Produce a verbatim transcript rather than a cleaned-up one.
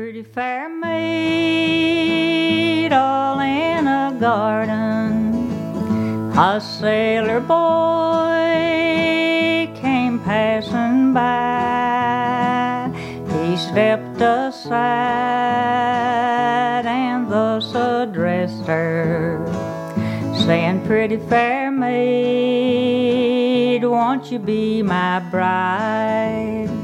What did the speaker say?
Pretty fair maid, all in a garden. A sailor boy came passing by. He stepped aside and thus addressed her, saying, "Pretty fair maid, won't you be my bride?